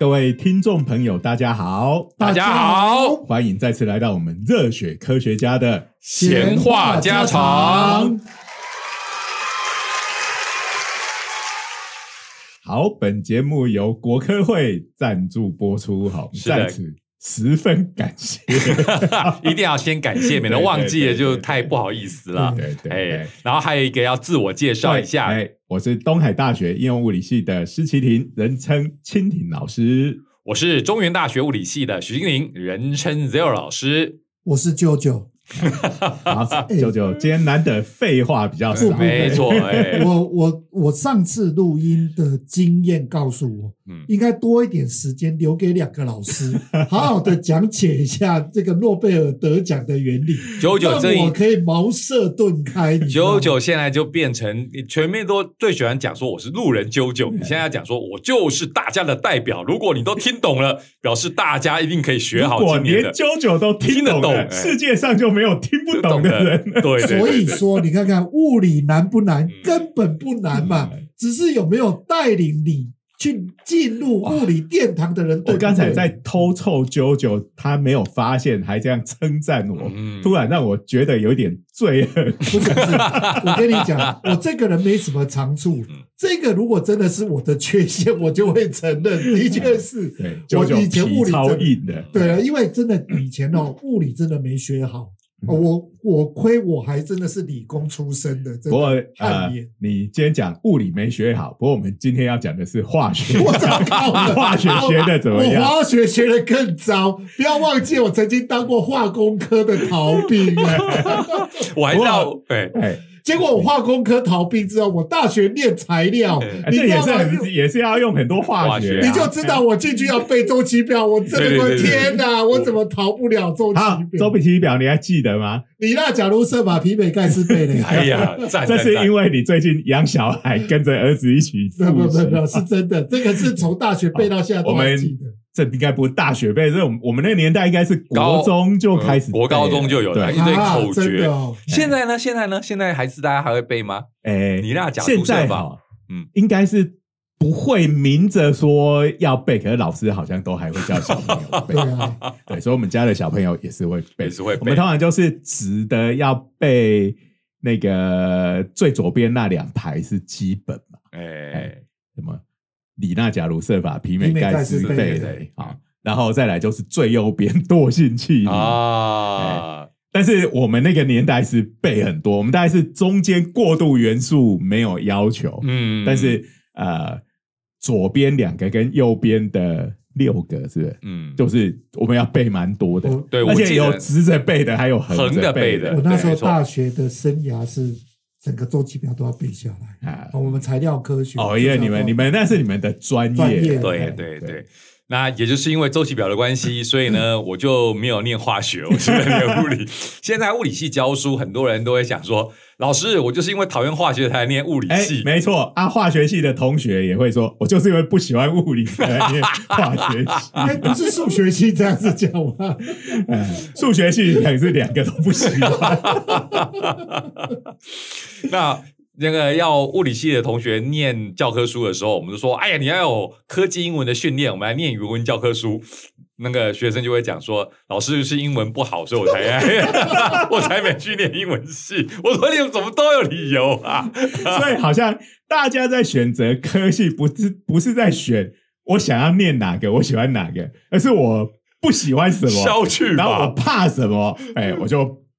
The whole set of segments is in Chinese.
各位听众朋友大家好，大家好，欢迎再次来到我们热血科学家的闲话家常。好，本节目由国科会赞助播出。好，我们在此十分感谢一定要先感谢，免得忘记了就太不好意思了。对，然后还有一个要自我介绍一下，我是东海大学应用物理系的施麒麟，人称蜻蜓老师。我是中原大学物理系的许金玲，人称 Zero 老师。我是舅舅好，舅舅今天难得废话比较少，没错。我上次录音的经验告诉我，应该多一点时间留给两个老师好好的讲解一下这个诺贝尔得奖的原理，让我可以茅塞顿开。九九现在就变成全面都最喜欢讲说我是路人九九，你现在要讲说我就是大家的代表，如果你都听懂了表示大家一定可以学好今年的。如果连九九都听得懂，世界上就没有听不懂的人。对，所以说你看看物理难不难，根本不难嘛，只是有没有带领你去进入物理殿堂的人。对，我刚才在偷凑九九，他没有发现，还这样称赞我，突然让我觉得有点罪恶。不是，我跟你讲，我这个人没什么长处，这个如果真的是我的缺陷，我就会承认，的确是。对，我以前物理超硬的，对，因为真的以前物理真的没学好。我亏我还真的是理工出身的，真的。不过你今天讲物理没学好，不过我们今天要讲的是化学。我糟糕了，化学学的怎么样？我化学学的更糟，不要忘记我曾经当过化工科的逃兵。我还到结果我化工科逃兵之后，我大学念材料，这也是要用很多化学，你就知道我进去要背周期表，我真的天哪，我怎么逃不了周期表？周期表你还记得吗？李娜假如设把媲美盖茨背了。哎呀，这是因为你最近养小孩，跟着儿子一起复习。不，是真的，这个是从大学背到现在都还记得。这应该不是大学背，我们那个年代应该是国中就开始背，国高中就有了一堆口诀。现在呢？现在还是大家还会背吗？你那假如设吧，应该是不会明着说要背，可是老师好像都还会叫小朋友背。对，所以我们家的小朋友也是会背，我们通常就是直的要背那个最左边那两排是基本嘛。什么？李娜假如设法媲美盖茨贝雷，然后再来就是最右边惰性气啊。但是我们那个年代是背很多，我们大概是中间过渡元素没有要求，但是左边两个跟右边的六个是不是？就是我们要背蛮多的，对，而且有直着背的，还有横着背的。我那时候大学的生涯是。整个周期表都要背下来我们材料科学因为你们那是你们的专业对。那也就是因为周期表的关系，所以呢我就没有念化学，我就念物理。现在物理系教书，很多人都会想说，老师我就是因为讨厌化学才念物理系。没错啊，化学系的同学也会说，我就是因为不喜欢物理才念化学系。不是数学系这样子讲吗？数学系可是两个都不喜欢。那个要物理系的同学念教科书的时候，我们就说，哎呀，你要有科技英文的训练，我们来念语文教科书。那个学生就会讲说，老师是英文不好，所以我才没去念英文系。我说你怎么都有理由啊？所以好像大家在选择科系，不是在选我想要念哪个，我喜欢哪个，而是我不喜欢什么，消去吧，然后我怕什么，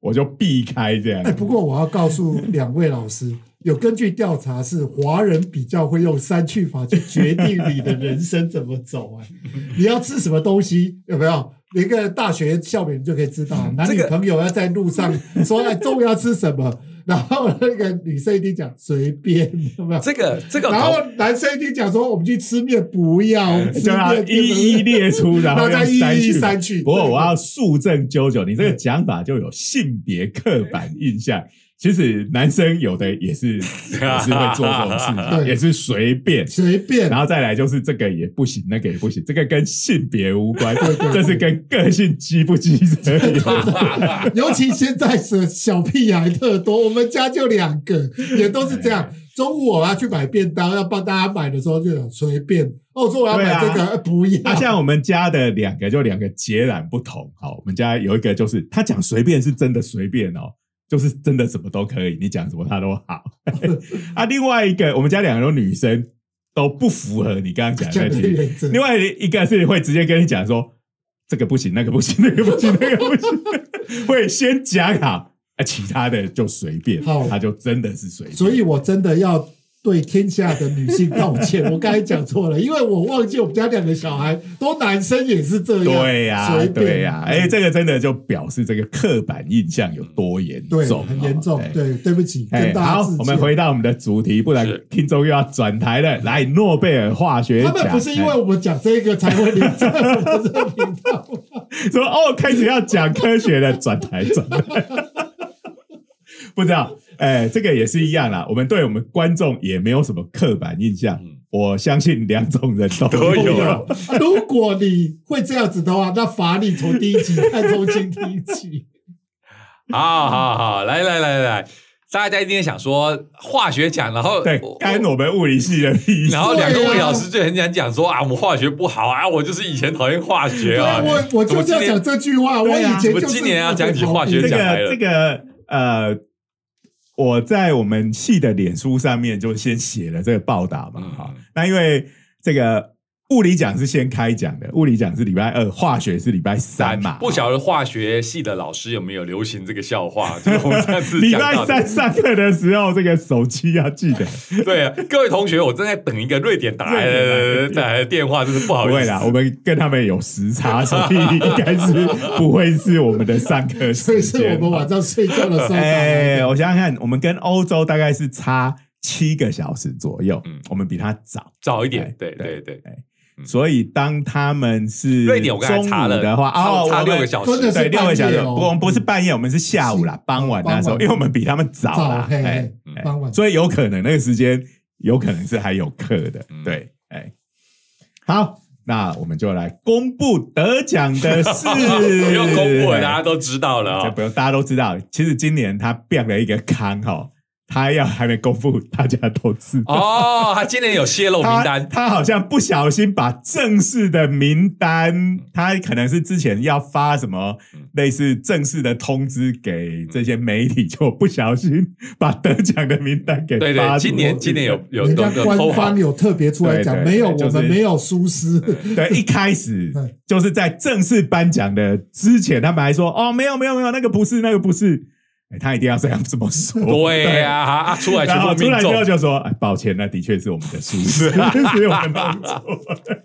我就避开这样。不过我要告诉两位老师。有根据调查是华人比较会用三去法去决定你的人生怎么走你要吃什么东西有没有？一个大学校园就可以知道男女朋友要在路上说中午要吃什么，然后那个女生一定讲随便有没有？这个，然后男生一定讲说我们去吃面，不要吃面，一一列出，然后再一一删去。不过我要肃正纠纠，你这个讲法就有性别刻板印象。其实男生有的也是会做这种事情，也是随便，然后再来就是这个也不行，那个也不行，这个跟性别无关，这是跟个性激不激人有关。尤其现在小屁孩特多，我们家就两个，也都是这样。中午我要去买便当，要帮大家买的时候就有随便。澳洲我要买这个、啊、不要。那、啊、像我们家的两个就两个截然不同。好，我们家有一个就是他讲随便是真的随便哦，就是真的什么都可以，你讲什么他都好。啊，另外一个我们家两个都女生都不符合你刚刚讲的那些。另外一个是会直接跟你讲说这个不行，那个不行，那个不行，那个不行，会先讲好，其他的就随便，他就真的是随便。所以我真的要对天下的女性道歉，我刚才讲错了，因为我忘记我们家两个小孩都男生也是这样。对呀、啊，对呀、啊，哎、欸，这个真的就表示这个刻板印象有多严重，对，很严重。对，对不起，跟大家致歉。好，我们回到我们的主题，不然听众又要转台了。来，诺贝尔化学奖，他们不是因为我们讲这个才会连在我们这个频道吗？说哦，开始要讲科学了，转台转台。不知道，这个也是一样啦。我们对我们观众也没有什么刻板印象，我相信两种人都有。如果你会这样子的话，那罚你从第一集看重新第一集。好好好，来来来来，大家一定想说化学奖，然后对干我们物理系的屁，然后两个魏老师就很想讲说啊，我们化学不好啊，我就是以前讨厌化学啊。我就这样讲这句话，我以前就是今年要讲起化学奖来了。这个。我在我们系的脸书上面就先写了这个报道嘛，哈、嗯。那因为这个物理奖是先开奖的，物理奖是礼拜二，化学是礼拜三嘛。不晓得化学系的老师有没有流行这个笑话？就是我们上次礼拜三上课的时候，这个手机要记得。对、啊，各位同学，我正在等一个瑞典打来的电话，真是不好意思。不会啦，我们跟他们有时差，所以应该是不会是我们的上课时间。所以是我们晚上睡觉的时候。哎，我想想看，我们跟欧洲大概是差7个小时左右，嗯、我们比他早一点。对对对。对所以当他们是中午的话，哦，差6个小时，对，6个小时，我们不是半夜，我们是下午啦，傍晚那时候，因为我们比他们早啦，哎，傍晚，所以有可能那个时间有可能是还有课的，对，哎，好，那我们就来公布得奖的是，不用公布了，大家都知道了，不用，大家都知道，其实今年他变了一个康哈。他要还没公布，大家都知道哦。他今年有泄露名单，他好像不小心把正式的名单，他可能是之前要发什么类似正式的通知给这些媒体，就不小心把得奖的名单给发。对对，今年有人家官方有特别出来讲，对对对，没有、就是、我们没有疏失。对，一开始就是在正式颁奖的之前，他们还说哦，没有没有没有，那个不是那个不是。欸、他一定要这样这么说，对啊，啊出来全部命中，然后出来之后就说、哎、抱歉，那的确是我们的疏失，是我们弄错的。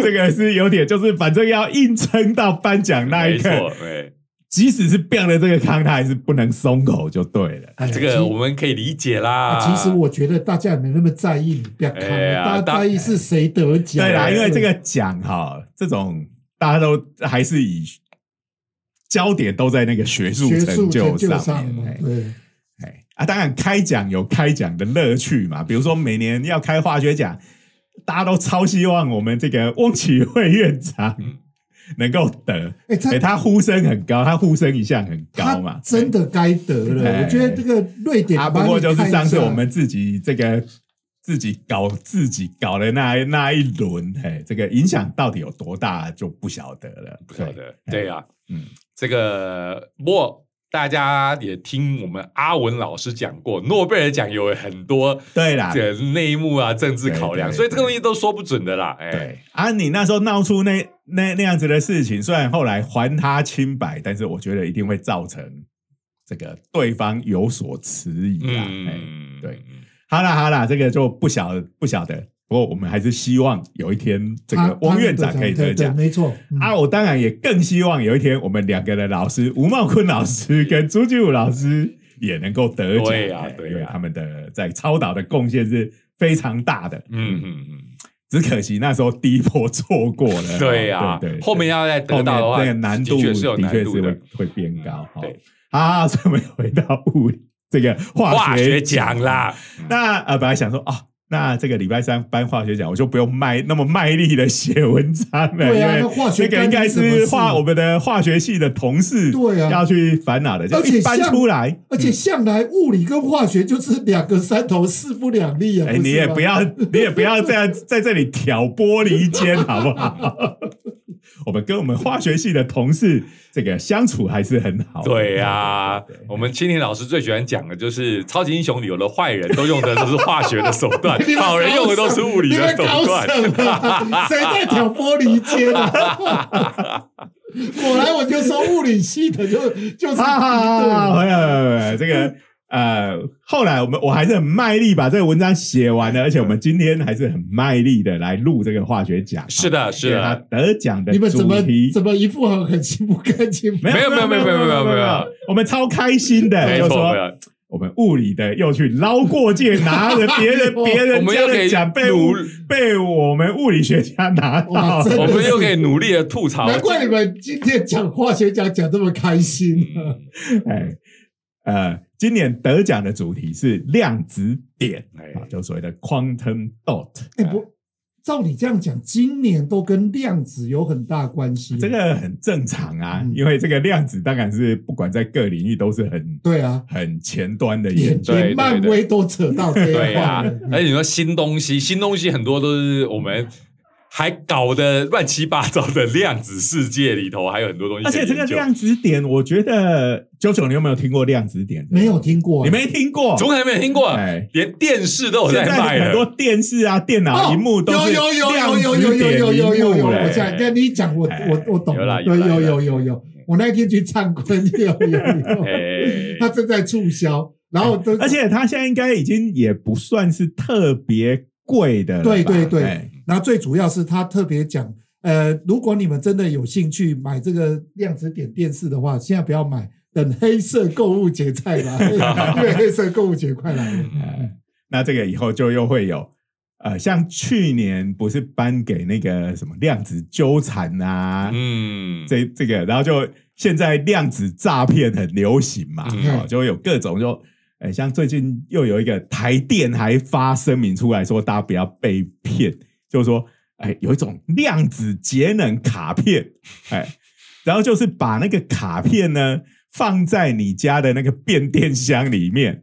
这个是有点，就是反正要硬撑到颁奖那一刻，没错，对，即使是变了这个康，他还是不能松口就对了。哎、这个我们可以理解啦。其实我觉得大家也没那么在意你变康，大家在意是谁得奖。对啦，因为这个奖哈，这种大家都还是以。焦点都在那个学术成就上面，对，哎啊，当然开奖有开奖的乐趣嘛。比如说每年要开化学奖，大家都超希望我们这个翁启惠院长能够得，哎，他呼声很高，他呼声一向很高嘛，真的该得了。我觉得这个瑞典啊，不过就是上次我们自己这个自己搞的那一轮，哎，这个影响到底有多大就不晓得了，不晓得，对啊。嗯，这个不过大家也听我们阿文老师讲过，诺贝尔奖有很多对啦内幕啊、政治考量，所以这个东西都说不准的啦。哎、欸，啊，你那时候闹出那样子的事情，虽然后来还他清白，但是我觉得一定会造成这个对方有所迟疑啦。嗯，欸、对，好啦好啦，这个就不晓得。不过我们还是希望有一天这个翁院长可以得奖，没错、嗯、啊！我当然也更希望有一天我们两个的老师吴茂坤老师跟朱居武老师也能够得奖，对啊，对啊，因为他们的在超导的贡献是非常大的。嗯嗯嗯，只可惜那时候第一波错过了，对啊，对对对，后面要再得到的话，那个难度的确是会变高。对，啊，所以我们回到物理这个化学奖啦。那本来想说啊。哦那这个礼拜三颁化学奖，我就不用那么卖力的写文章了。对啊，因为那个应该是我们的化学系的同事要去烦恼的，而且搬出来。而且向来物理跟化学就是两个山头势不两立啊。哎，你也不要这样在这里挑拨离间，好不好？我们跟我们化学系的同事这个相处还是很好。对啊，对，我们青年老师最喜欢讲的就是超级英雄里有的坏人都用的都是化学的手段，好人用的都是物理的手段。谁在挑拨离间啊？果然我就说物理系的就是对，这个后来我还是很卖力把这个文章写完了，而且我们今天还是很卖力的来录这个化学奖。是的，是的。他得奖的主题，你们怎么一副很心不甘情不愿？没有，我们超开心的，没错，就说我们物理的又去捞过界，拿了别人家的奖被我们物理学家拿到，我们又可以努力的吐槽。难怪你们今天讲化学奖讲这么开心啊！今年得奖的主题是量子点，就所谓的 Quantum Dot。照你这样讲，今年都跟量子有很大关系，这个很正常啊，因为这个量子当然是不管在各领域都是很对啊，很前端的研究，连漫威都扯到这一块。对啊，而且你说新东西很多都是我们还搞得乱七八糟的量子世界里头还有很多东西，而且这个量子点我觉得99你有没有听过量子点？没有听过。你没听过？总还没有听过。连电视都有在卖了，很多电视啊电脑萤幕都是量子点萤幕。我想跟你讲，我懂了，有，我那天去参观有，他正在促销，然后而且他现在应该已经也不算是特别贵的了，对，然后最主要是他特别讲，如果你们真的有兴趣买这个量子点电视的话，现在不要买，等黑色购物节再来，因为黑色购物节快来了。那这个以后就又会有，像去年不是颁给那个什么量子纠缠啊，这个，然后就现在量子诈骗很流行嘛，就有各种就。像最近又有一个台电还发声明出来说，大家不要被骗，就是说，有一种量子节能卡片，然后就是把那个卡片呢放在你家的那个变电箱里面，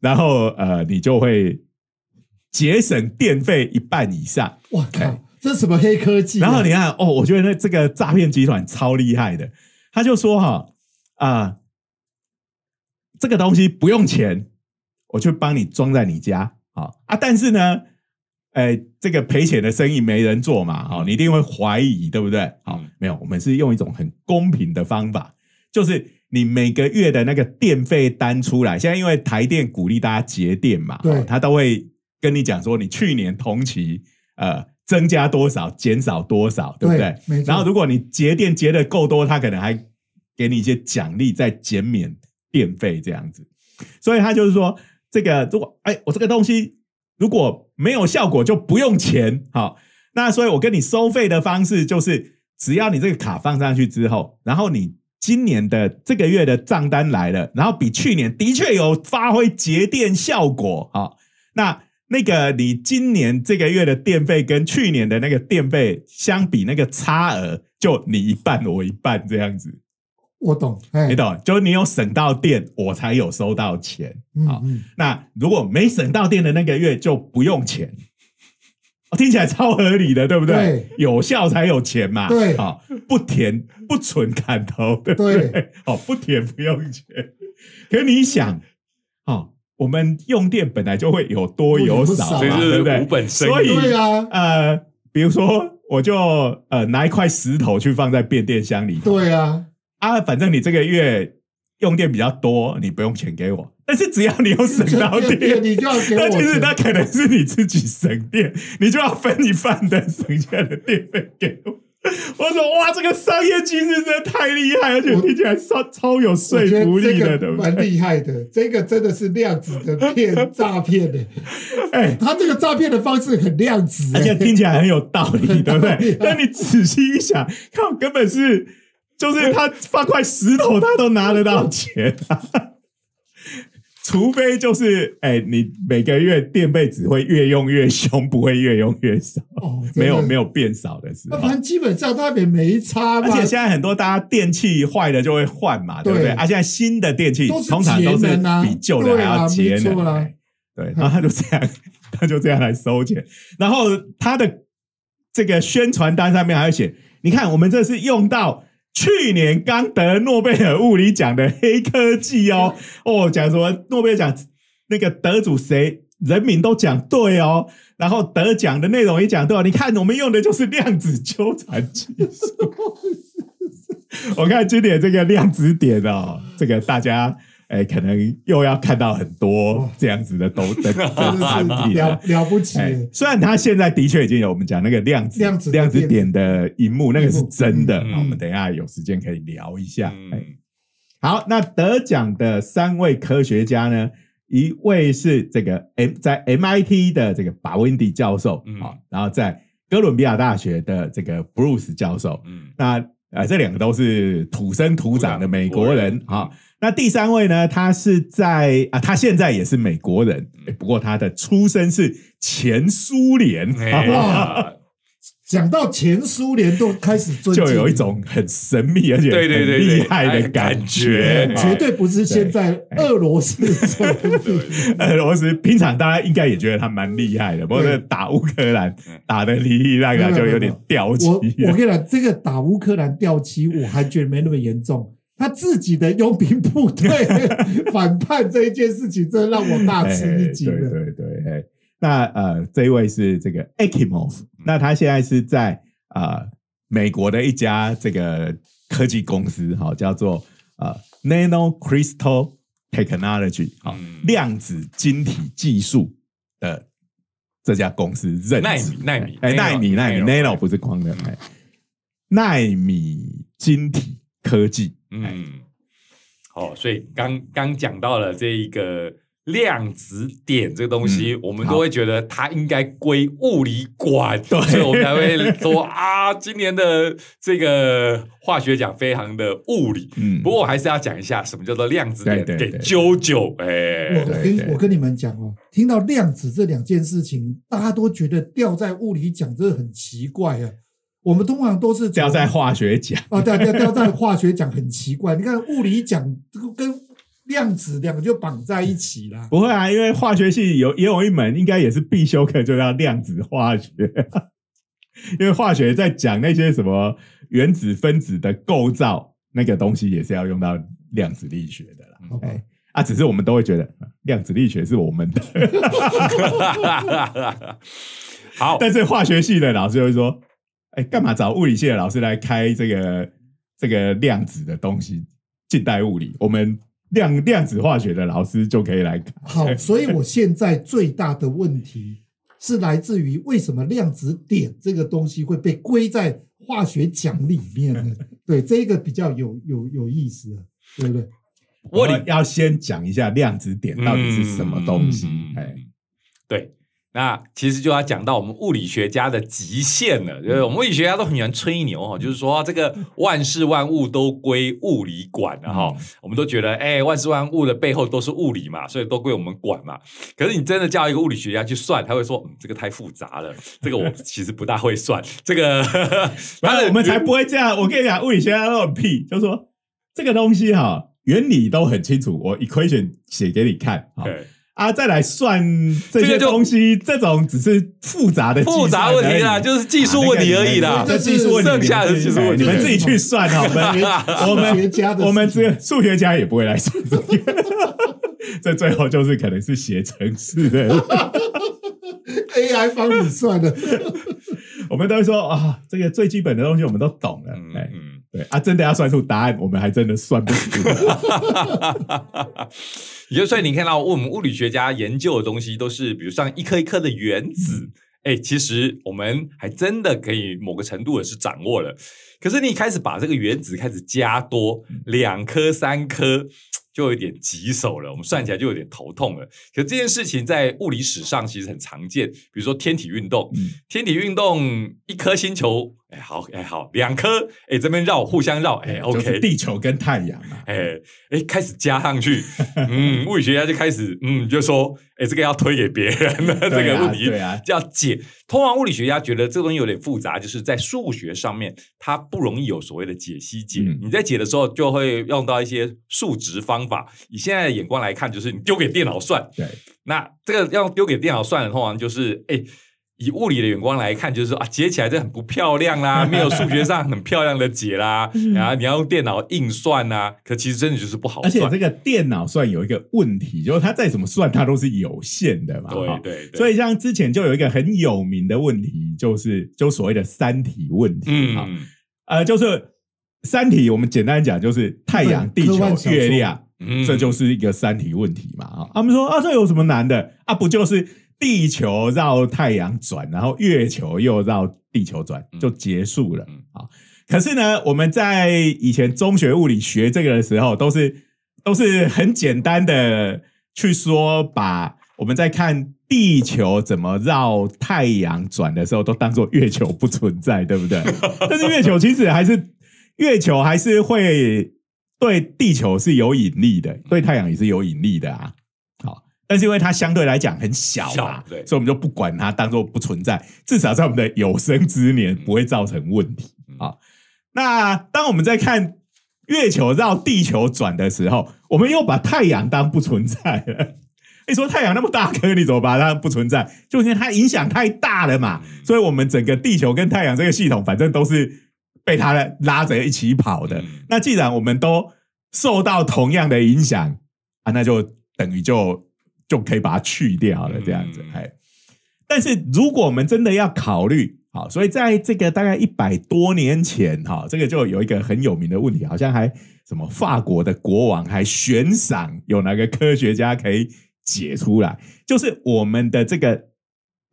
然后你就会节省电费一半以上。哇靠，这是什么黑科技啊？然后你看哦，我觉得这个诈骗集团超厉害的，他就说这个东西不用钱，我去帮你装在你家啊！但是呢，这个赔钱的生意没人做嘛，你一定会怀疑，对不对？没有，我们是用一种很公平的方法，就是你每个月的那个电费单出来。现在因为台电鼓励大家节电嘛，他都会跟你讲说，你去年同期增加多少，减少多少，对不对？没错。然后如果你节电节得够多，他可能还给你一些奖励，再减免电费这样子。所以他就是说，这个如果我这个东西如果没有效果就不用钱，好，那所以我跟你收费的方式就是，只要你这个卡放上去之后，然后你今年的这个月的账单来了，然后比去年的确有发挥节电效果，好，那个你今年这个月的电费跟去年的那个电费相比，那个差额就你一半我一半这样子。我懂，你懂，就是你有省到电，我才有收到钱。那如果没省到电的那个月就不用钱，听起来超合理的，对不对？对，有效才有钱嘛。对，不甜不存砍头，对不对？对，不甜不用钱。可是你想，我们用电本来就会有多有少嘛，对不对？无本生意。所以比如说，我就拿一块石头去放在变电箱里。对啊。反正你这个月用电比较多，你不用钱给我，但是只要你有省到电，你就要给我。那其实那可能是你自己省电，你就要分一半的省下的电费给我。我说哇，这个商业机制真的太厉害，而且听起来超有说服力的，对不对？蛮厉害的，这个真的是量子的诈骗的。他这个诈骗的方式很量子，而且听起来很有道理，对不对？但你仔细一想，看根本是。就是他放块石头他都拿得到钱，除非就是你每个月电费只会越用越凶，不会越用越少。哦，没有变少的时候。反正基本上它也没差嘛。而且现在很多大家电器坏了就会换嘛， 对不对？啊，现在新的电器通常都是比旧的还要节能。对，啊，对，然后他就这样来收钱。然后他的这个宣传单上面还会写，你看我们这是用到去年刚得诺贝尔物理奖的黑科技哦，哦，讲什么诺贝尔奖那个得主谁，人民都讲对哦，然后得奖的内容也讲对哦，你看我们用的就是量子纠缠技术。我看今年这个量子点哦，这个大家可能又要看到很多这样子的都的产品，了不起。虽然它现在的确已经有我们讲那个量子点的萤幕，那个是真的。我们等一下有时间可以聊一下。好，那得奖的三位科学家呢，一位是这个在 MIT 的这个巴温迪教授，然后在哥伦比亚大学的这个 Brus 教授。那这两个都是土生土长的美国人啊。那第三位呢，他是在他现在也是美国人，不过他的出身是前苏联。讲到前苏联都开始尊敬，就有一种很神秘而且很厉害的感觉，对对对对，绝对不是现在俄罗斯。俄罗斯平常大家应该也觉得他蛮厉害的，不过打乌克兰打得哩哩啦啦就有点掉漆。我跟你讲，这个打乌克兰掉漆我还觉得没那么严重，他自己的佣兵部队反叛这一件事情真的让我大吃一惊。对对对。那这一位是这个 Akimos， 那他现在是在美国的一家这个科技公司，好，叫做Nano Crystal Technology， 好，量子晶体技术的这家公司任职。奈米 Nano 不是光的奈米晶体科技。嗯，好，所以刚讲到了这一个量子点这个东西，我们都会觉得它应该归物理管，所以我们才会说啊，今年的这个化学奖非常的物理。不过我还是要讲一下什么叫做量子点，给啾啾。我跟你们讲哦，听到量子这两件事情，大家都觉得掉在物理奖这很奇怪啊。我们通常都是掉在化学奖啊，对，掉在化学奖很奇怪。你看物理奖跟量子两个就绑在一起啦。不会啊，因为化学系也有一门应该也是必修课，就叫量子化学。因为化学在讲那些什么原子分子的构造，那个东西也是要用到量子力学的啦。Okay. 啊，只是我们都会觉得量子力学是我们的。好，但是化学系的老师就会说，干嘛找物理系的老师来开这个量子的东西？近代物理，我们量子化学的老师就可以来开。好，所以我现在最大的问题是来自于为什么量子点这个东西会被归在化学奖里面呢？对，这个比较有意思了，对不对？我要先讲一下量子点到底是什么东西。对。那其实就要讲到我们物理学家的极限了，就是我们物理学家都很喜欢吹牛，就是说这个万事万物都归物理管了哈，我们都觉得万事万物的背后都是物理嘛，所以都归我们管嘛。可是你真的叫一个物理学家去算，他会说这个太复杂了，这个我其实不大会算。这个我们才不会这样。我跟你讲，物理学家都很屁，就说这个东西哈，原理都很清楚，我 equation 写给你看。对。啊，再来算这些东西，这种只是复杂的问题啦，就是技术问题而已啦。这技术问题，剩下的技术问题，你们自己去算好吧。我们数学家也不会来算这个。这最后就是可能是写程式的AI 帮你算的。我们都会说啊，这个最基本的东西我们都懂了。对啊，真的要算出答案，我们还真的算不出。也就是所以你看到我们物理学家研究的东西都是，比如像一颗一颗的原子，其实我们还真的可以某个程度的是掌握了。可是你开始把这个原子开始加多，2颗、3颗，就有点棘手了，我们算起来就有点头痛了。可这件事情在物理史上其实很常见，比如说天体运动，一颗星球哎，好，哎，好，两颗，哎，这边绕，互相绕，哎 ，OK， 就是地球跟太阳啊，哎，哎，开始加上去，嗯，物理学家就开始，嗯，就说，哎，这个要推给别人了，这个问题要解。通常物理学家觉得这个东西有点复杂，就是在数学上面，它不容易有所谓的解析解。你在解的时候，就会用到一些数值方法。以现在的眼光来看，就是你丢给电脑算，对，那这个要丢给电脑算的，通常就是，哎。以物理的眼光来看，就是说啊，解起来这很不漂亮啦，没有数学上很漂亮的解啦，然后你要用电脑硬算啊，可其实真的就是不好算。而且这个电脑算有一个问题，就是它再怎么算，它都是有限的嘛。对对对。所以像之前就有一个很有名的问题，就所谓的三体问题啊、嗯，就是三体，我们简单讲就是太阳、地球、月亮，这就是一个三体问题嘛啊。他们说啊，这有什么难的啊？不就是？地球绕太阳转，然后月球又绕地球转，就结束了、好，可是呢，我们在以前中学物理学这个的时候，都是很简单的去说，把我们在看地球怎么绕太阳转的时候，都当作月球不存在，对不对？但是月球还是会对地球是有引力的，对太阳也是有引力的啊。但是因为它相对来讲很小嘛，所以我们就不管它当作不存在，至少在我们的有生之年不会造成问题、那当我们在看月球绕地球转的时候，我们又把太阳当不存在了。你说太阳那么大颗，你怎么把它不存在？就是因为它影响太大了嘛，所以我们整个地球跟太阳这个系统，反正都是被它拉着一起跑的。那既然我们都受到同样的影响啊，那就等于就可以把它去掉了，这样子。但是如果我们真的要考虑，好，所以在这个大概100多年前，这个就有一个很有名的问题，好像还什么法国的国王还悬赏有哪个科学家可以解出来，就是我们的这个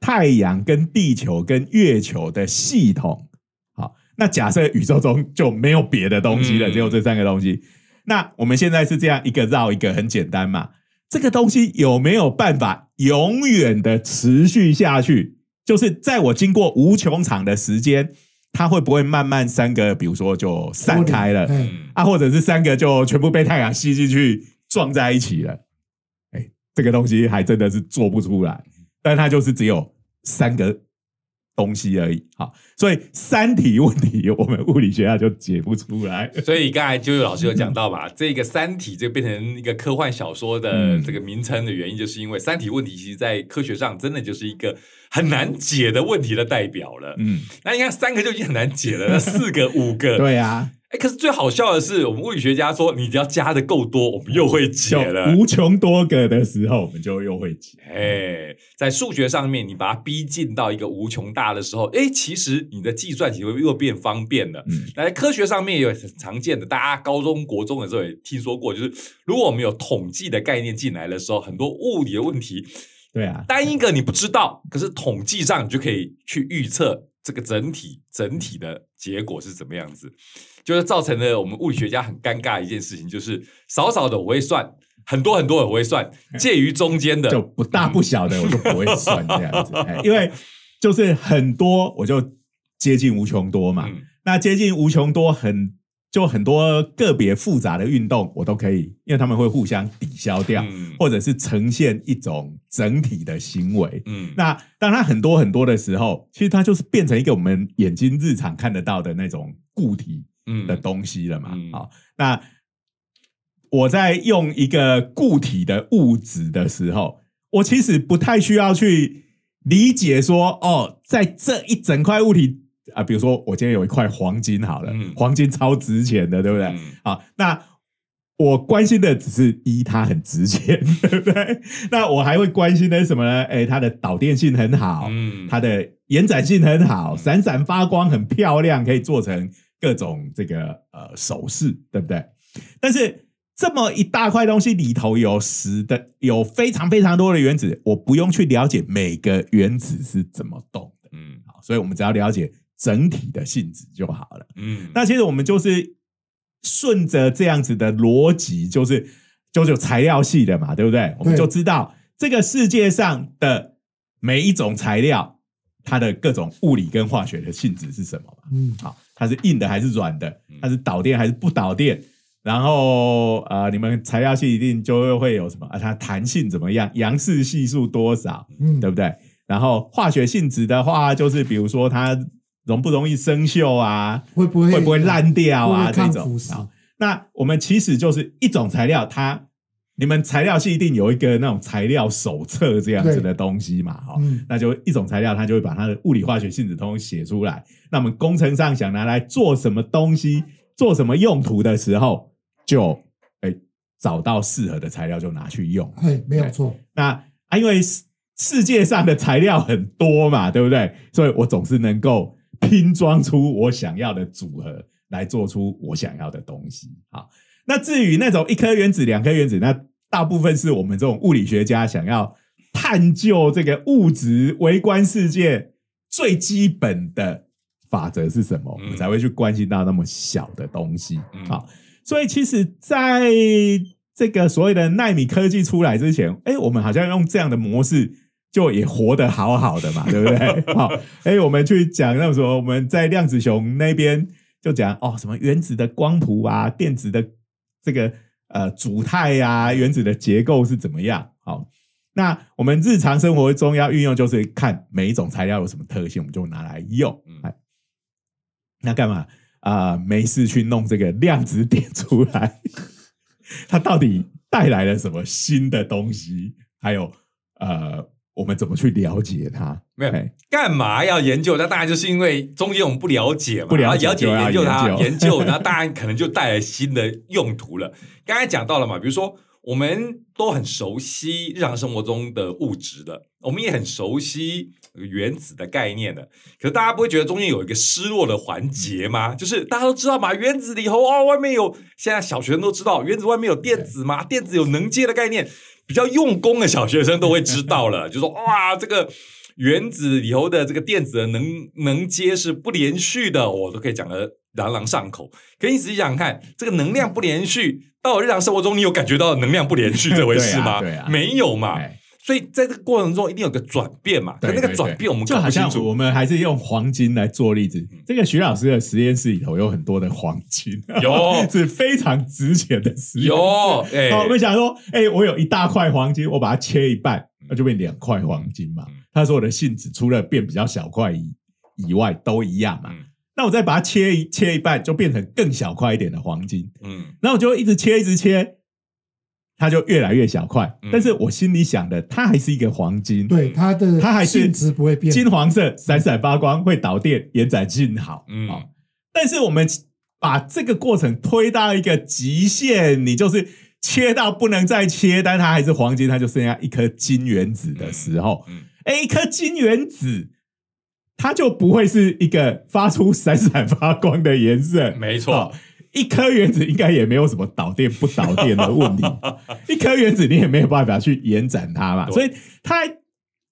太阳跟地球跟月球的系统，好，那假设宇宙中就没有别的东西了，只有这三个东西，那我们现在是这样一个绕一个，很简单嘛。这个东西有没有办法永远的持续下去？就是在我经过无穷场的时间，它会不会慢慢三个，比如说就散开了，啊，或者是三个就全部被太阳吸进去撞在一起了？哎，这个东西还真的是做不出来，但它就是只有三个东西而已。好，所以三体问题我们物理学家就解不出来。所以刚才就有老师有讲到吧，这个三体就变成一个科幻小说的这个名称的原因，就是因为三体问题其实在科学上真的就是一个很难解的问题的代表了。那你看三个就已经很难解了，那四个五个对啊，可是最好笑的是，我们物理学家说，你只要加的够多，我们又会解了。无穷多个的时候，我们就又会解。在数学上面，你把它逼近到一个无穷大的时候，其实你的计算又变方便了。那在科学上面也有很常见的，大家高中国中的时候也听说过，就是如果我们有统计的概念进来的时候，很多物理的问题，对啊，单一个你不知道，可是统计上你就可以去预测。这个整体的结果是怎么样子，就是造成了我们物理学家很尴尬的一件事情，就是少少的我会算，很多很多我会算，介于中间的就不大不小的我就不会算这样子因为就是很多我就接近无穷多嘛，那接近无穷多很多个别复杂的运动我都可以，因为他们会互相抵消掉，或者是呈现一种整体的行为。那当它很多很多的时候，其实它就是变成一个我们眼睛日常看得到的那种固体的东西了嘛。好，那我在用一个固体的物质的时候，我其实不太需要去理解说，在这一整块物体比如说我今天有一块黄金好了，黄金超值钱的，对不对？那我关心的只是它很值钱，对不对？那我还会关心的是什么呢？它的导电性很好，它的延展性很好，闪闪发光，很漂亮，可以做成各种这个首饰，对不对？但是这么一大块东西里头有非常非常多的原子，我不用去了解每个原子是怎么动的，好，所以我们只要了解整体的性质就好了。那其实我们就是顺着这样子的逻辑，就是材料系的嘛，对不对？我们就知道这个世界上的每一种材料，它的各种物理跟化学的性质是什么嘛？嗯，好，它是硬的还是软的？它是导电还是不导电？然后你们材料系一定就会有什么啊？它弹性怎么样？杨氏系数多少？嗯，对不对？然后化学性质的话，就是比如说它容不容易生锈啊？会不会烂掉啊？这种。那我们其实就是一种材料，它你们材料系一定有一个那种材料手册这样子的东西嘛，哦嗯，那就一种材料它就会把它的物理化学性质通通写出来。那我们工程上想拿来做什么东西做什么用途的时候，就找到适合的材料就拿去用，没有错。那因为世界上的材料很多嘛，对不对？所以我总是能够拼装出我想要的组合来做出我想要的东西。好，那至于那种一颗原子两颗原子，那大部分是我们这种物理学家想要探究这个物质微观世界最基本的法则是什么，我们才会去关心到那么小的东西。好，所以其实在这个所谓的奈米科技出来之前，我们好像用这样的模式就也活得好好的嘛，对不对？好，我们去讲那种说我们在量子熊那边就讲什么原子的光谱啊，电子的这个组态啊，原子的结构是怎么样。好，那我们日常生活中要运用就是看每一种材料有什么特性我们就拿来用。那干嘛没事去弄这个量子点出来它到底带来了什么新的东西，还有我们怎么去了解它？没有，干嘛要研究？那当然就是因为中间我们不了解嘛，不了解研究它，研究那当然可能就带来新的用途了。刚才讲到了嘛，比如说我们都很熟悉日常生活中的物质的，我们也很熟悉原子的概念的。可是大家不会觉得中间有一个失落的环节吗？就是大家都知道嘛，原子里头外面有，现在小学生都知道原子外面有电子嘛，电子有能阶的概念。比较用功的小学生都会知道了，就说哇，这个原子里头的这个电子的能阶是不连续的，我都可以讲得朗朗上口。可你仔细想想看，这个能量不连续，到日常生活中你有感觉到能量不连续这回事吗？对啊，对啊，没有嘛。所以在这个过程中一定有个转变嘛，可那个转变我们搞不清楚。就好像我们还是用黄金来做例子，这个徐老师的实验室里头有很多的黄金，有是非常值钱的实验室。有，我们想说，我有一大块黄金，我把它切一半，那就变两块黄金嘛。它所有的性质除了变比较小块以外都一样嘛。那我再把它切一半，就变成更小块一点的黄金。那我就一直切。它就越来越小块，但是我心里想的，它还是一个黄金，对，它还是性质不会变，金黄色，闪闪发光，会导电，延展性好，但是我们把这个过程推到一个极限，你就是切到不能再切，但它还是黄金，它就剩下一颗金原子的时候，一颗金原子。它就不会是一个发出闪闪发光的颜色，没错。一颗原子应该也没有什么导电不导电的问题，一颗原子你也没有办法去延展它嘛，所以它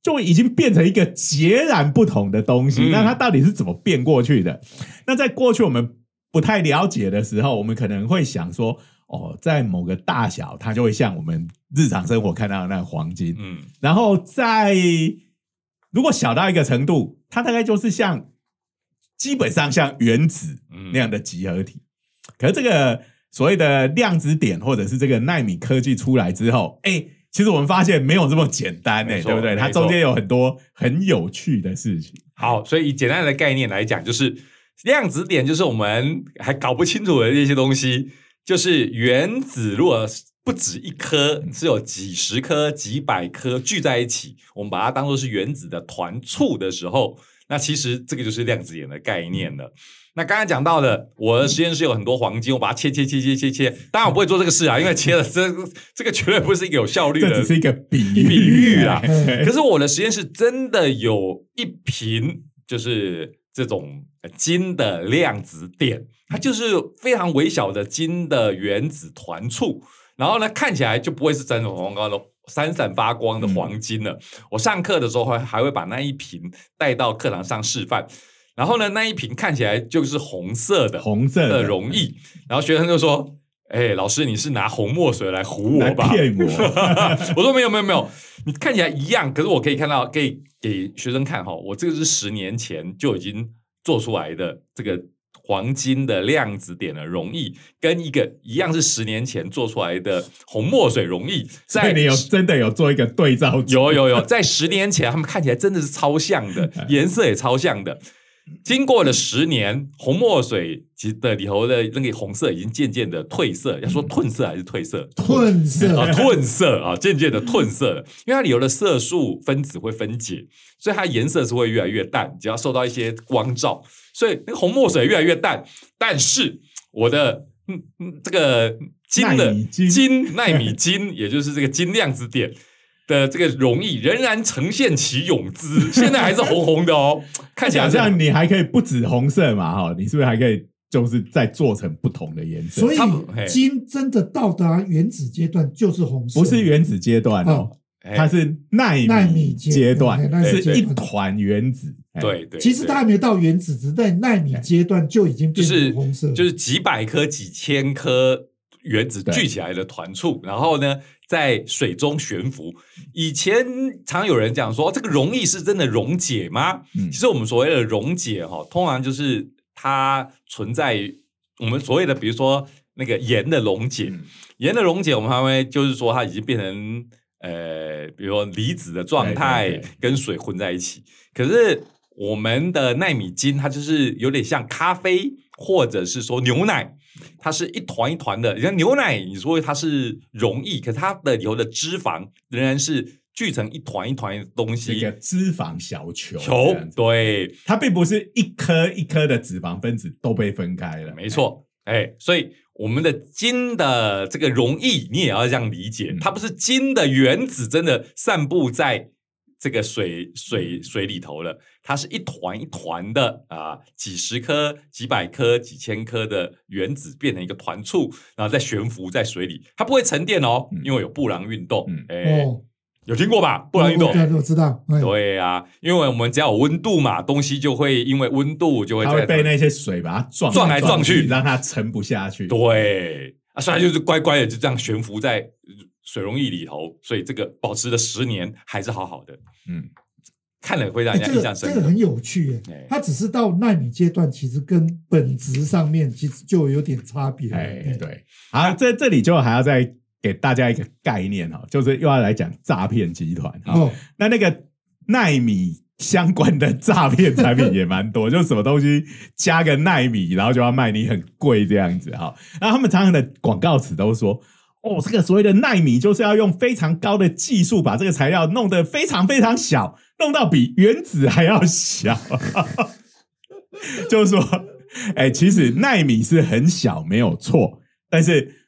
就已经变成一个截然不同的东西。那它到底是怎么变过去的？那在过去我们不太了解的时候，我们可能会想说，在某个大小它就会像我们日常生活看到的那个黄金，然后如果小到一个程度，它大概就是基本上像原子那样的集合体。可是这个所谓的量子点或者是这个奈米科技出来之后，其实我们发现没有这么简单，对不对？它中间有很多很有趣的事情。好，所以以简单的概念来讲，就是量子点就是我们还搞不清楚的这些东西，就是原子如果不止一颗，是有几十颗几百颗聚在一起，我们把它当作是原子的团簇的时候，那其实这个就是量子点的概念了。那刚才讲到的，我的实验室有很多黄金，我把它切，当然我不会做这个事啊，因为切了这个绝对不是一个有效率的，这只是一个比喻啦。可是我的实验室真的有一瓶就是这种金的量子点，它就是非常微小的金的原子团簇，然后呢看起来就不会是闪闪发光的黄金了。我上课的时候还会把那一瓶带到课堂上示范。然后呢，那一瓶看起来就是红色的溶液。然后学生就说：“哎，老师，你是拿红墨水来糊我吧？骗我！我说没有没有没有，你看起来一样，可是我可以看到，可以给学生看哈，我这个是10年前就已经做出来的这个黄金的量子点的溶液，跟一个一样是10年前做出来的红墨水溶液，在你有真的有做一个对照组，有，在10年前他们看起来真的是超像的，颜色也超像的。经过了10年，红墨水的里头的那个红色已经渐渐的褪色，要说褪色还是褪色？褪色啊，渐渐的褪色了，因为它里头的色素分子会分解，所以它颜色是会越来越淡，只要受到一些光照，所以那个红墨水越来越淡。但是我的这个纳米金，也就是这个金量子点的这个溶液仍然呈现其泳姿，现在还是红红的哦，看起来这样你还可以不止红色嘛哈，你是不是还可以就是再做成不同的颜色？所以金真的到达原子阶段就是红色，不是原子阶段哦，它是奈米阶段，是一团原子。对对，其实它还没有到原子，只在奈米阶段就已经变成红色，就是几百颗、几千颗原子聚起来的团簇，然后呢，在水中悬浮。以前常有人讲说，这个溶液是真的溶解吗？其实我们所谓的溶解哈，通常就是它存在我们所谓的，比如说那个盐的溶解，盐的溶解，我们还会就是说它已经变成比如说离子的状态跟水混在一起。可是我们的奈米金，它就是有点像咖啡，或者是说牛奶。它是一团一团的，你看牛奶，你说它是溶液，可是它的里头的脂肪仍然是聚成一团一团的东西，一个脂肪小球，对，它并不是一颗一颗的脂肪分子都被分开了，没错，哎，所以我们的金的这个溶液，你也要这样理解，它不是金的原子真的散布在这个水里头了，它是一团一团的啊，几十颗、几百颗、几千颗的原子变成一个团簇，然后再悬浮在水里，它不会沉淀哦，因为有布朗运动，有听过吧？布朗运动，我知道，对啊，因为我们只要有温度嘛，东西就会因为温度就会它会被那些水把它撞来撞去，让它沉不下去。对啊，所以它就是乖乖的就这样悬浮在水溶液里头，所以这个保持了10年还是好好的，看了会让人家印象深刻，这个很有趣耶，它只是到奈米阶段，其实跟本质上面其实就有点差别，对，好，这里就还要再给大家一个概念，就是又要来讲诈骗集团，那个奈米相关的诈骗产品也蛮多，就什么东西加个奈米，然后就要卖你很贵这样子，那他们常常的广告词都说哦，这个所谓的奈米就是要用非常高的技术把这个材料弄得非常非常小，弄到比原子还要小。就是说，其实奈米是很小没有错，但是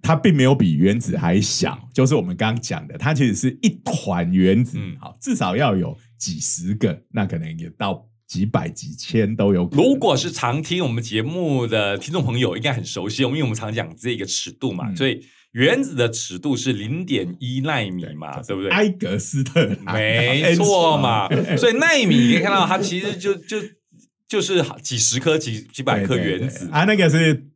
它并没有比原子还小，就是我们刚刚讲的，它其实是一团原子，好，至少要有几十个，那可能也到几百几千都有可能。如果是常听我们节目的听众朋友应该很熟悉，因为我们常讲这个尺度嘛，所以原子的尺度是 0.1 奈米嘛，对不对？埃格斯特拉，没错嘛。所以奈米你可以看到它其实就是几十颗几百颗原子，对对对啊，那个是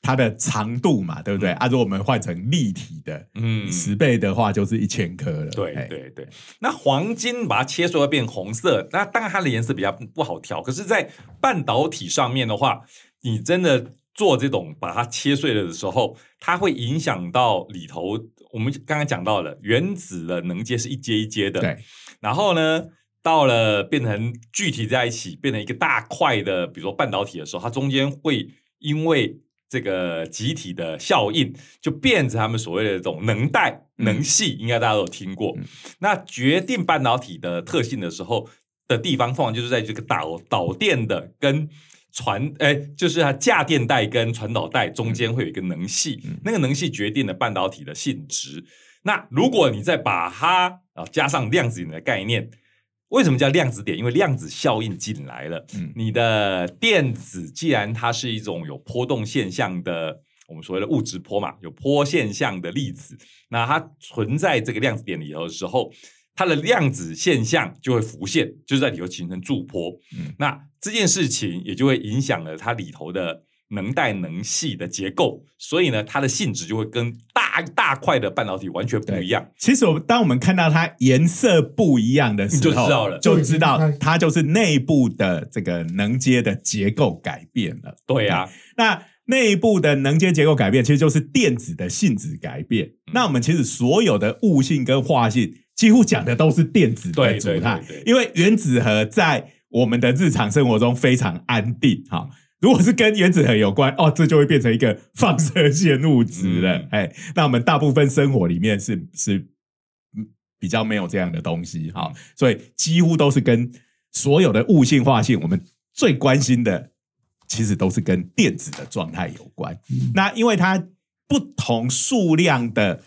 它的长度嘛，对不对啊？如果我们换成立体的，10倍的话，就是1000颗了。对，那黄金把它切碎会变红色，那当然它的颜色比较不好调。可是，在半导体上面的话，你真的做这种把它切碎了的时候，它会影响到里头。我们刚刚讲到了原子的能阶是一阶一阶的，对。然后呢，到了变成具体在一起，变成一个大块的，比如说半导体的时候，它中间会因为这个集体的效应就变成他们所谓的这种能带能系，应该大家都有听过，那决定半导体的特性的时候的地方，通常就是在这个导电的跟就是它价电带跟传导带中间会有一个能系，那个能系决定了半导体的性质。那如果你再把它加上量子点的概念，为什么叫量子点？因为量子效应进来了，你的电子既然它是一种有波动现象的，我们所谓的物质波嘛，有波现象的粒子，那它存在这个量子点里头的时候，它的量子现象就会浮现，就是在里头形成驻波，那这件事情也就会影响了它里头的能带能隙的结构，所以呢，它的性质就会跟大块的半导体完全不一样。其实当我们看到它颜色不一样的时候，就知道了，就知道它就是内部的这个能阶的结构改变了。对啊，那内部的能阶结构改变，其实就是电子的性质改变。那我们其实所有的物性跟化性，几乎讲的都是电子的组态，因为原子核在我们的日常生活中非常安定，好。如果是跟原子核有关哦，这就会变成一个放射线物质了。哎，那我们大部分生活里面是比较没有这样的东西，好，所以几乎都是跟所有的物性化性，我们最关心的其实都是跟电子的状态有关。那因为它不同数量的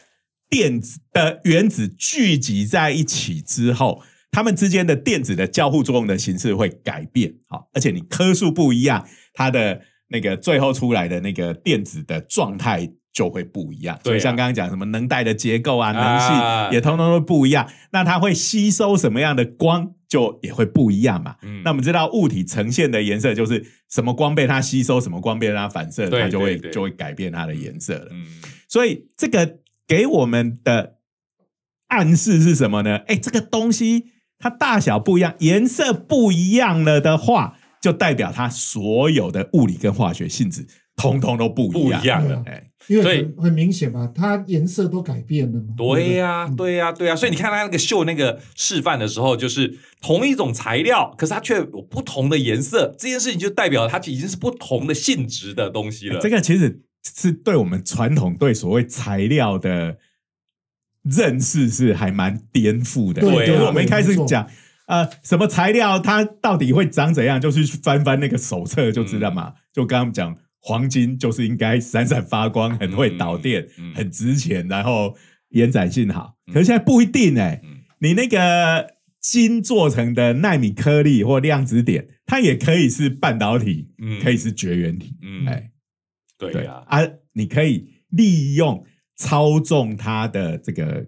电子的原子聚集在一起之后，它们之间的电子的交互作用的形式会改变，好，而且你颗数不一样，它的那个最后出来的那个电子的状态就会不一样。对、啊，所以像刚刚讲什么能带的结构啊、能性也通通都不一样。那它会吸收什么样的光，就也会不一样嘛。嗯、那我们知道物体呈现的颜色就是什么光被它吸收，什么光被它反射，它就会改变它的颜色了。嗯、所以这个给我们的暗示是什么呢？哎，这个东西。它大小不一样，颜色不一样了的话，就代表它所有的物理跟化学性质通通都不一样了、啊，因为很明显嘛，它颜色都改变了嘛。对呀、啊，对呀、啊，对呀、啊，所以你看它那个秀那个示范的时候，就是同一种材料，可是它却有不同的颜色，这件事情就代表它已经是不同的性质的东西了。这个其实是对我们传统对所谓材料的认识是还蛮颠覆的，对，我们一开始讲什么材料它到底会长怎样，就是翻翻那个手册就知道嘛。就刚刚讲黄金就是应该闪闪发光，很会导电，很值钱，然后延展性好。可是现在不一定欸，你那个金做成的奈米颗粒或量子点，它也可以是半导体，可以是绝缘体，哎，对啊，你可以利用。操纵它的这个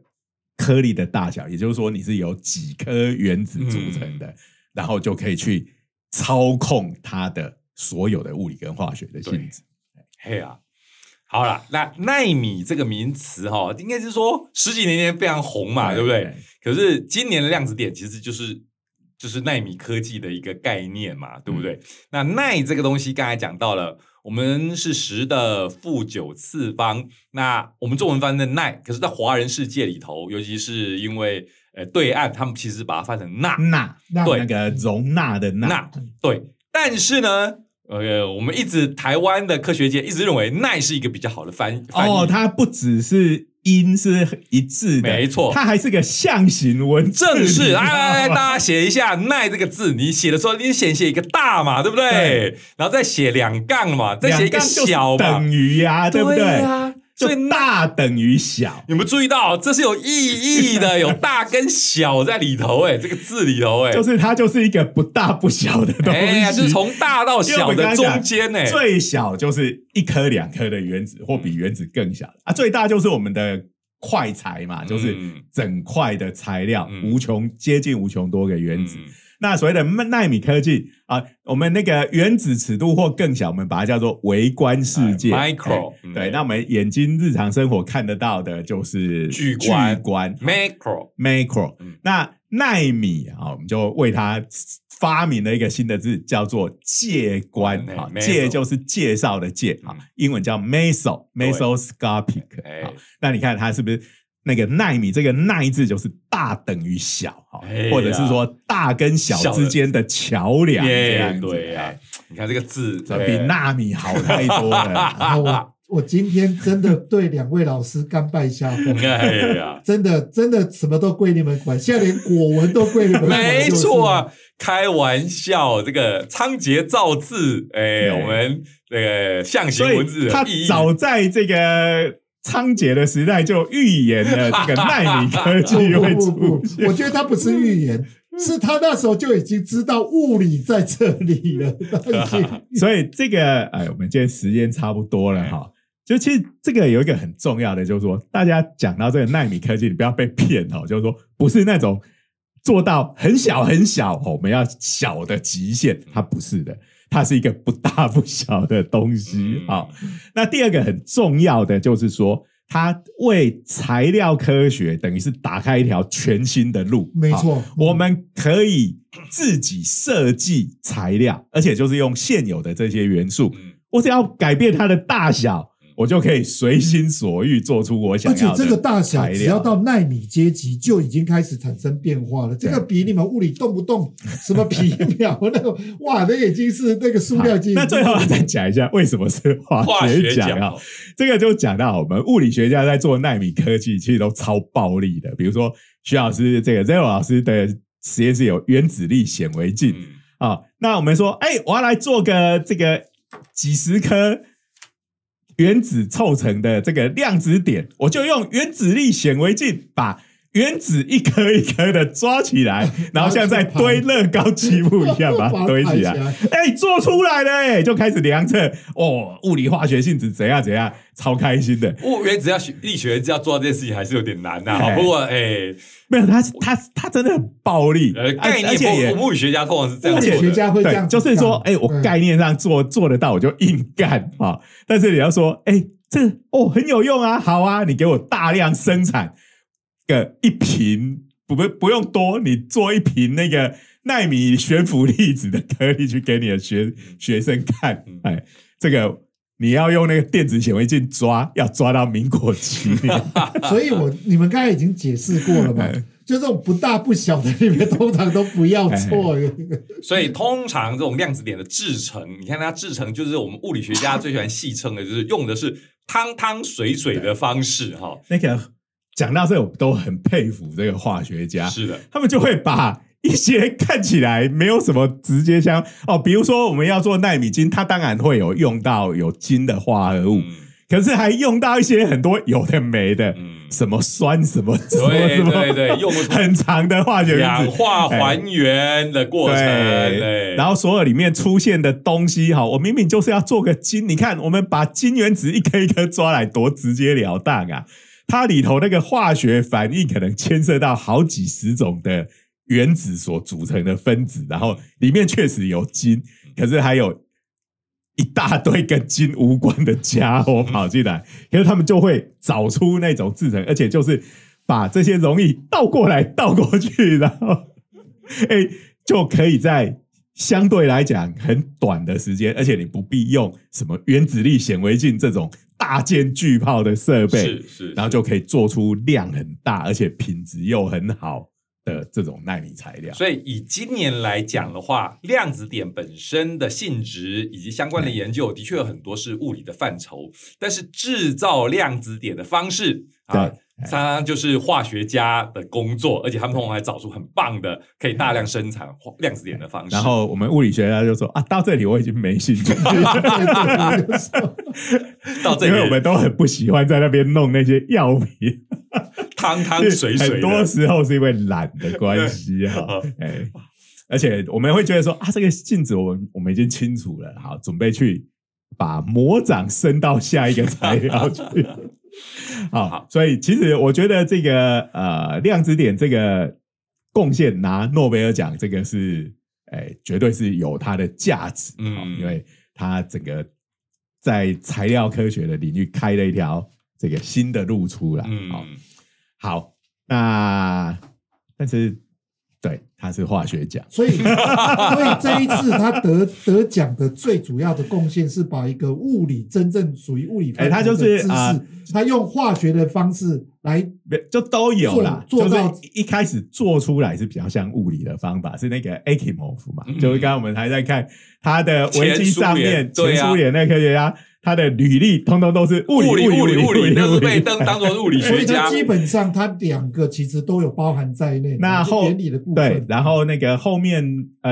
颗粒的大小，也就是说你是由几颗原子组成的，然后就可以去操控它的所有的物理跟化学的性质。嘿啊，好啦，那奈米这个名词哈，应该是说十几年前非常红嘛，对不对？可是今年的量子点其实就是奈米科技的一个概念嘛，对不对？那奈这个东西刚才讲到了。我们是10⁻⁹。那我们中文翻的奈，可是在华人世界里头，尤其是因为对岸，他们其实把它翻成纳，对，那个容纳的纳，对。但是呢，我们一直台湾的科学界一直认为奈是一个比较好的翻译。哦，它不只是音是一致的，没错，它还是个象形文字。正是，来大家写一下“奈”这个字，你写的时候，你先写一个大嘛，对不对？对，然后再写两杠嘛，再写一个小嘛，等于啊，对不对？对啊，所以大等于小，有没有注意到？这是有意义的，有大跟小在里头。哎，这个字里头，哎，就是它就是一个不大不小的东西，哎，就是从大到小的中间。哎，最小就是一颗两颗的原子，或比原子更小啊。最大就是我们的块材嘛，就是整块的材料，接近无穷多个原子。那所谓的奈米科技啊，我们那个原子尺度或更小，我们把它叫做微观世界 （micro）。对，那我们眼睛日常生活看得到的就是巨观 （macro）。那奈米啊，我们就为它发明了一个新的字，叫做介观。介就是介绍的介，英文叫 mesoscopic。那你看它是不是？那个奈米这个奈字就是大等于小，或者是说大跟小之间的桥梁这样子。对啊，你看这个字比纳米好太多了。我今天真的对两位老师甘拜下风，真的真的什么都归你们管，现在连国文都归你们管。没错啊，开玩笑，这个仓颉造字，哎，我们这个象形文字，它早在这个。仓颉的时代就预言了这个奈米科技会出现。我觉得他不是预言，是他那时候就已经知道物理在这里了。所以这个，哎，我们今天时间差不多了哈。就其实这个有一个很重要的，就是说大家讲到这个奈米科技，你不要被骗哦，就是说不是那种做到很小很小，我们要小的极限，它不是的。它是一个不大不小的东西。好，那第二个很重要的就是说，它为材料科学等于是打开一条全新的路。没错，我们可以自己设计材料，而且就是用现有的这些元素，我只要改变它的大小，我就可以随心所欲做出我想要的材料。而且这个大小只要到奈米阶级就已经开始产生变化了，这个比你们物理动不动什么皮秒那个哇，那已经是那个塑料机。那最后再讲一下为什么是化学奖啊？这个就讲到我们物理学家在做奈米科技其实都超暴力的，比如说徐老师这个 Zero 老师的实验室有原子力显微镜啊，那我们说我要来做个这个几十颗原子凑成的这个量子点，我就用原子力显微镜把原子一颗一颗的抓起来，然后像在堆乐高积木一样把它堆起来。做出来了，就开始量测物理化学性质怎样怎样，超开心的。原子力学要做到这件事情还是有点难啊，不过没有，他真的很暴力，概念，而且物理学家通常是这样，物理学家会这样，就是说我概念上做得到我就硬干啊，但是你要说这很有用啊，好啊，你给我大量生产个一瓶，不用多，你做一瓶那个奈米悬浮粒子的颗粒去给你的学生看，这个你要用那个电子显微镜抓，要抓到民国7年。所以你们刚才已经解释过了嘛，就这种不大不小的，你们通常都不要做。所以通常这种量子点的制程，你看它制程就是我们物理学家最喜欢戏称的，就是用的是汤汤水水的方式哈。那个讲到这我都很佩服这个化学家，是的，他们就会把一些看起来没有什么直接相比如说我们要做奈米金，它当然会有用到有金的化合物，可是还用到一些很多有的没的，什么酸什么对，用很长的化学氧化还原的过程，然后所有里面出现的东西，我明明就是要做个金，你看我们把金原子一颗一颗抓来多直截了当啊，它里头那个化学反应可能牵涉到好几十种的原子所组成的分子，然后里面确实有金，可是还有一大堆跟金无关的家伙跑进来，可是他们就会找出那种制成，而且就是把这些容易倒过来倒过去，然后就可以在相对来讲很短的时间，而且你不必用什么原子力显微镜这种大件巨炮的设备，是然后就可以做出量很大而且品质又很好的这种奈米材料。所以以今年来讲的话，量子点本身的性质以及相关的研究的确有很多是物理的范畴，但是制造量子点的方式常常就是化学家的工作，而且他们通常还找出很棒的可以大量生产量子点的方式。然后我们物理学家就说到这里我已经没兴趣了，到这里因为我们都很不喜欢在那边弄那些药品，汤汤水水的，很多时候是因为懒的关系而且我们会觉得说这个性质我们已经清楚了，好，准备去把魔掌伸到下一个材料去。好，所以其实我觉得这个量子点这个贡献拿诺贝尔奖，这个是绝对是有它的价值，因为它整个在材料科学的领域开了一条这个新的路出来。好，那但是对，他是化学奖，所以这一次他得奖的最主要的贡献是把一个物理真正属于物理分子的知识，他用化学的方式来就都有啦，就是一开始做出来是比较像物理的方法，是那个 Akimov 嘛，就是刚刚我们还在看他的维基上面前苏联那科学家。他的履历通通都是物理，那是被当作是物理学家。所以基本上他两个其实都有包含在内。那原理的部分。对，然后那个后面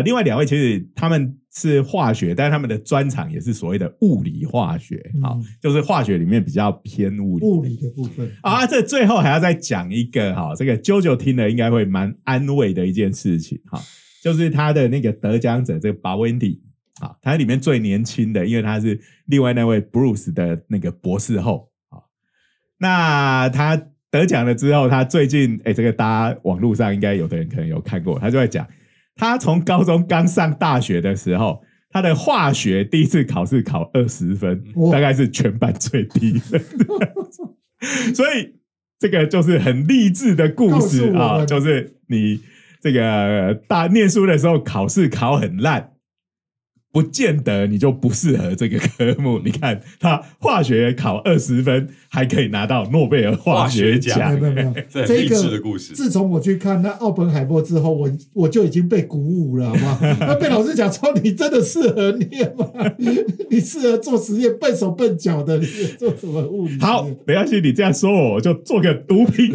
另外两位其实他们是化学，但是他们的专长也是所谓的物理化学。好，就是化学里面比较偏物理的部分。这最后还要再讲一个这个啾啾听了应该会蛮安慰的一件事情，就是他的那个得奖者这个Bawendi。好，他里面最年轻的，因为他是另外那位 Brus 的那个博士后。好，那他得奖了之后，他最近这个大家网络上应该有的人可能有看过，他就会讲，他从高中刚上大学的时候，他的化学第一次考试考20分，大概是全班最低的。所以这个就是很励志的故事啊，就是你这个大念书的时候考试考很烂，不见得你就不适合这个科目。你看他化学考20分还可以拿到诺贝尔化学奖，这很励志的故事。自从我去看那奥本海默之后， 我就已经被鼓舞了，好吗？那被老师讲说你真的适合念吗？你适合做实验，笨手笨脚的，你做什么物理？好，没关系，你这样说我就做个毒品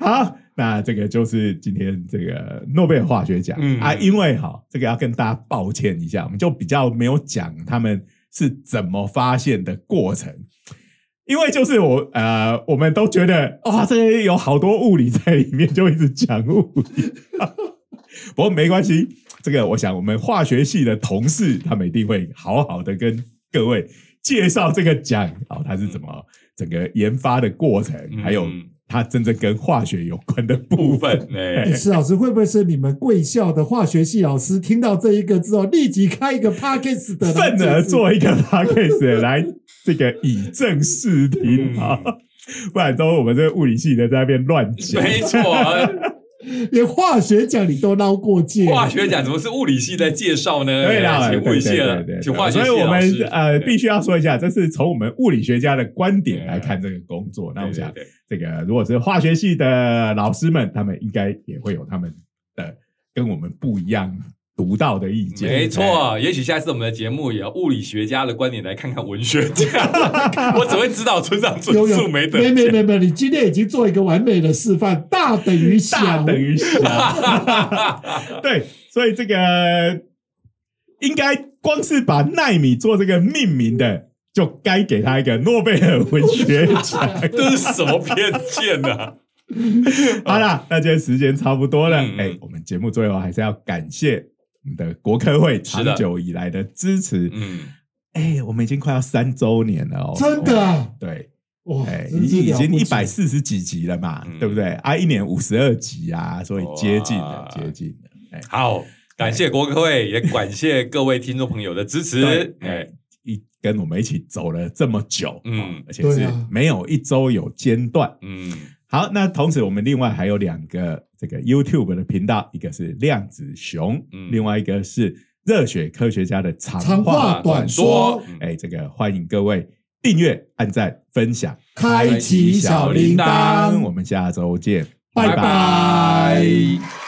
好，那这个就是今天这个诺贝尔化学奖啊，因为哈，这个要跟大家抱歉一下，我们就比较没有讲他们是怎么发现的过程，因为就是我们都觉得哇，这些有好多物理在里面，就一直讲物理。不过没关系，这个我想我们化学系的同事他们一定会好好的跟各位介绍这个奖，好，它是怎么整个研发的过程，还有它真正跟化学有关的部分。石老师会不会是你们贵校的化学系老师听到这一个之后立即开一个 podcast 的，份而做一个 podcast 来这个以正视听、不然都我们这个物理系的在那边乱讲，没错、连化学奖你都捞过界，化学奖怎么是物理系在介绍呢？对啦，请物理系了，请化学系老师。所以我们必须要说一下，这是从我们物理学家的观点来看这个工作。那我想，这个如果是化学系的老师们，他们应该也会有他们的跟我们不一样独到的意见。没错，也许下次我们的节目也要物理学家的观点来看看文学家。我只会知道村上春树没得。没，你今天已经做一个完美的示范，大等于小，大等于小。对，所以这个应该光是把奈米做这个命名的，就该给他一个诺贝尔文学奖。这是什么偏见啊？好啦，那今天时间差不多了。我们节目最后还是要感谢我们的国科会长久以来的支持，我们已经快要3周年了哦，真的、对，已经140几集了嘛，对不对？一年52集啊，所以接近了。好，感谢国科会，也感谢各位听众朋友的支持。跟我们一起走了这么久，而且是没有一周有间断，好，那同时我们另外还有2个这个 YouTube 的频道，一个是量子熊，另外一个是热血科学家的长话短说。这个欢迎各位订阅、按赞、分享、开启小铃铛。我们下周见，拜拜。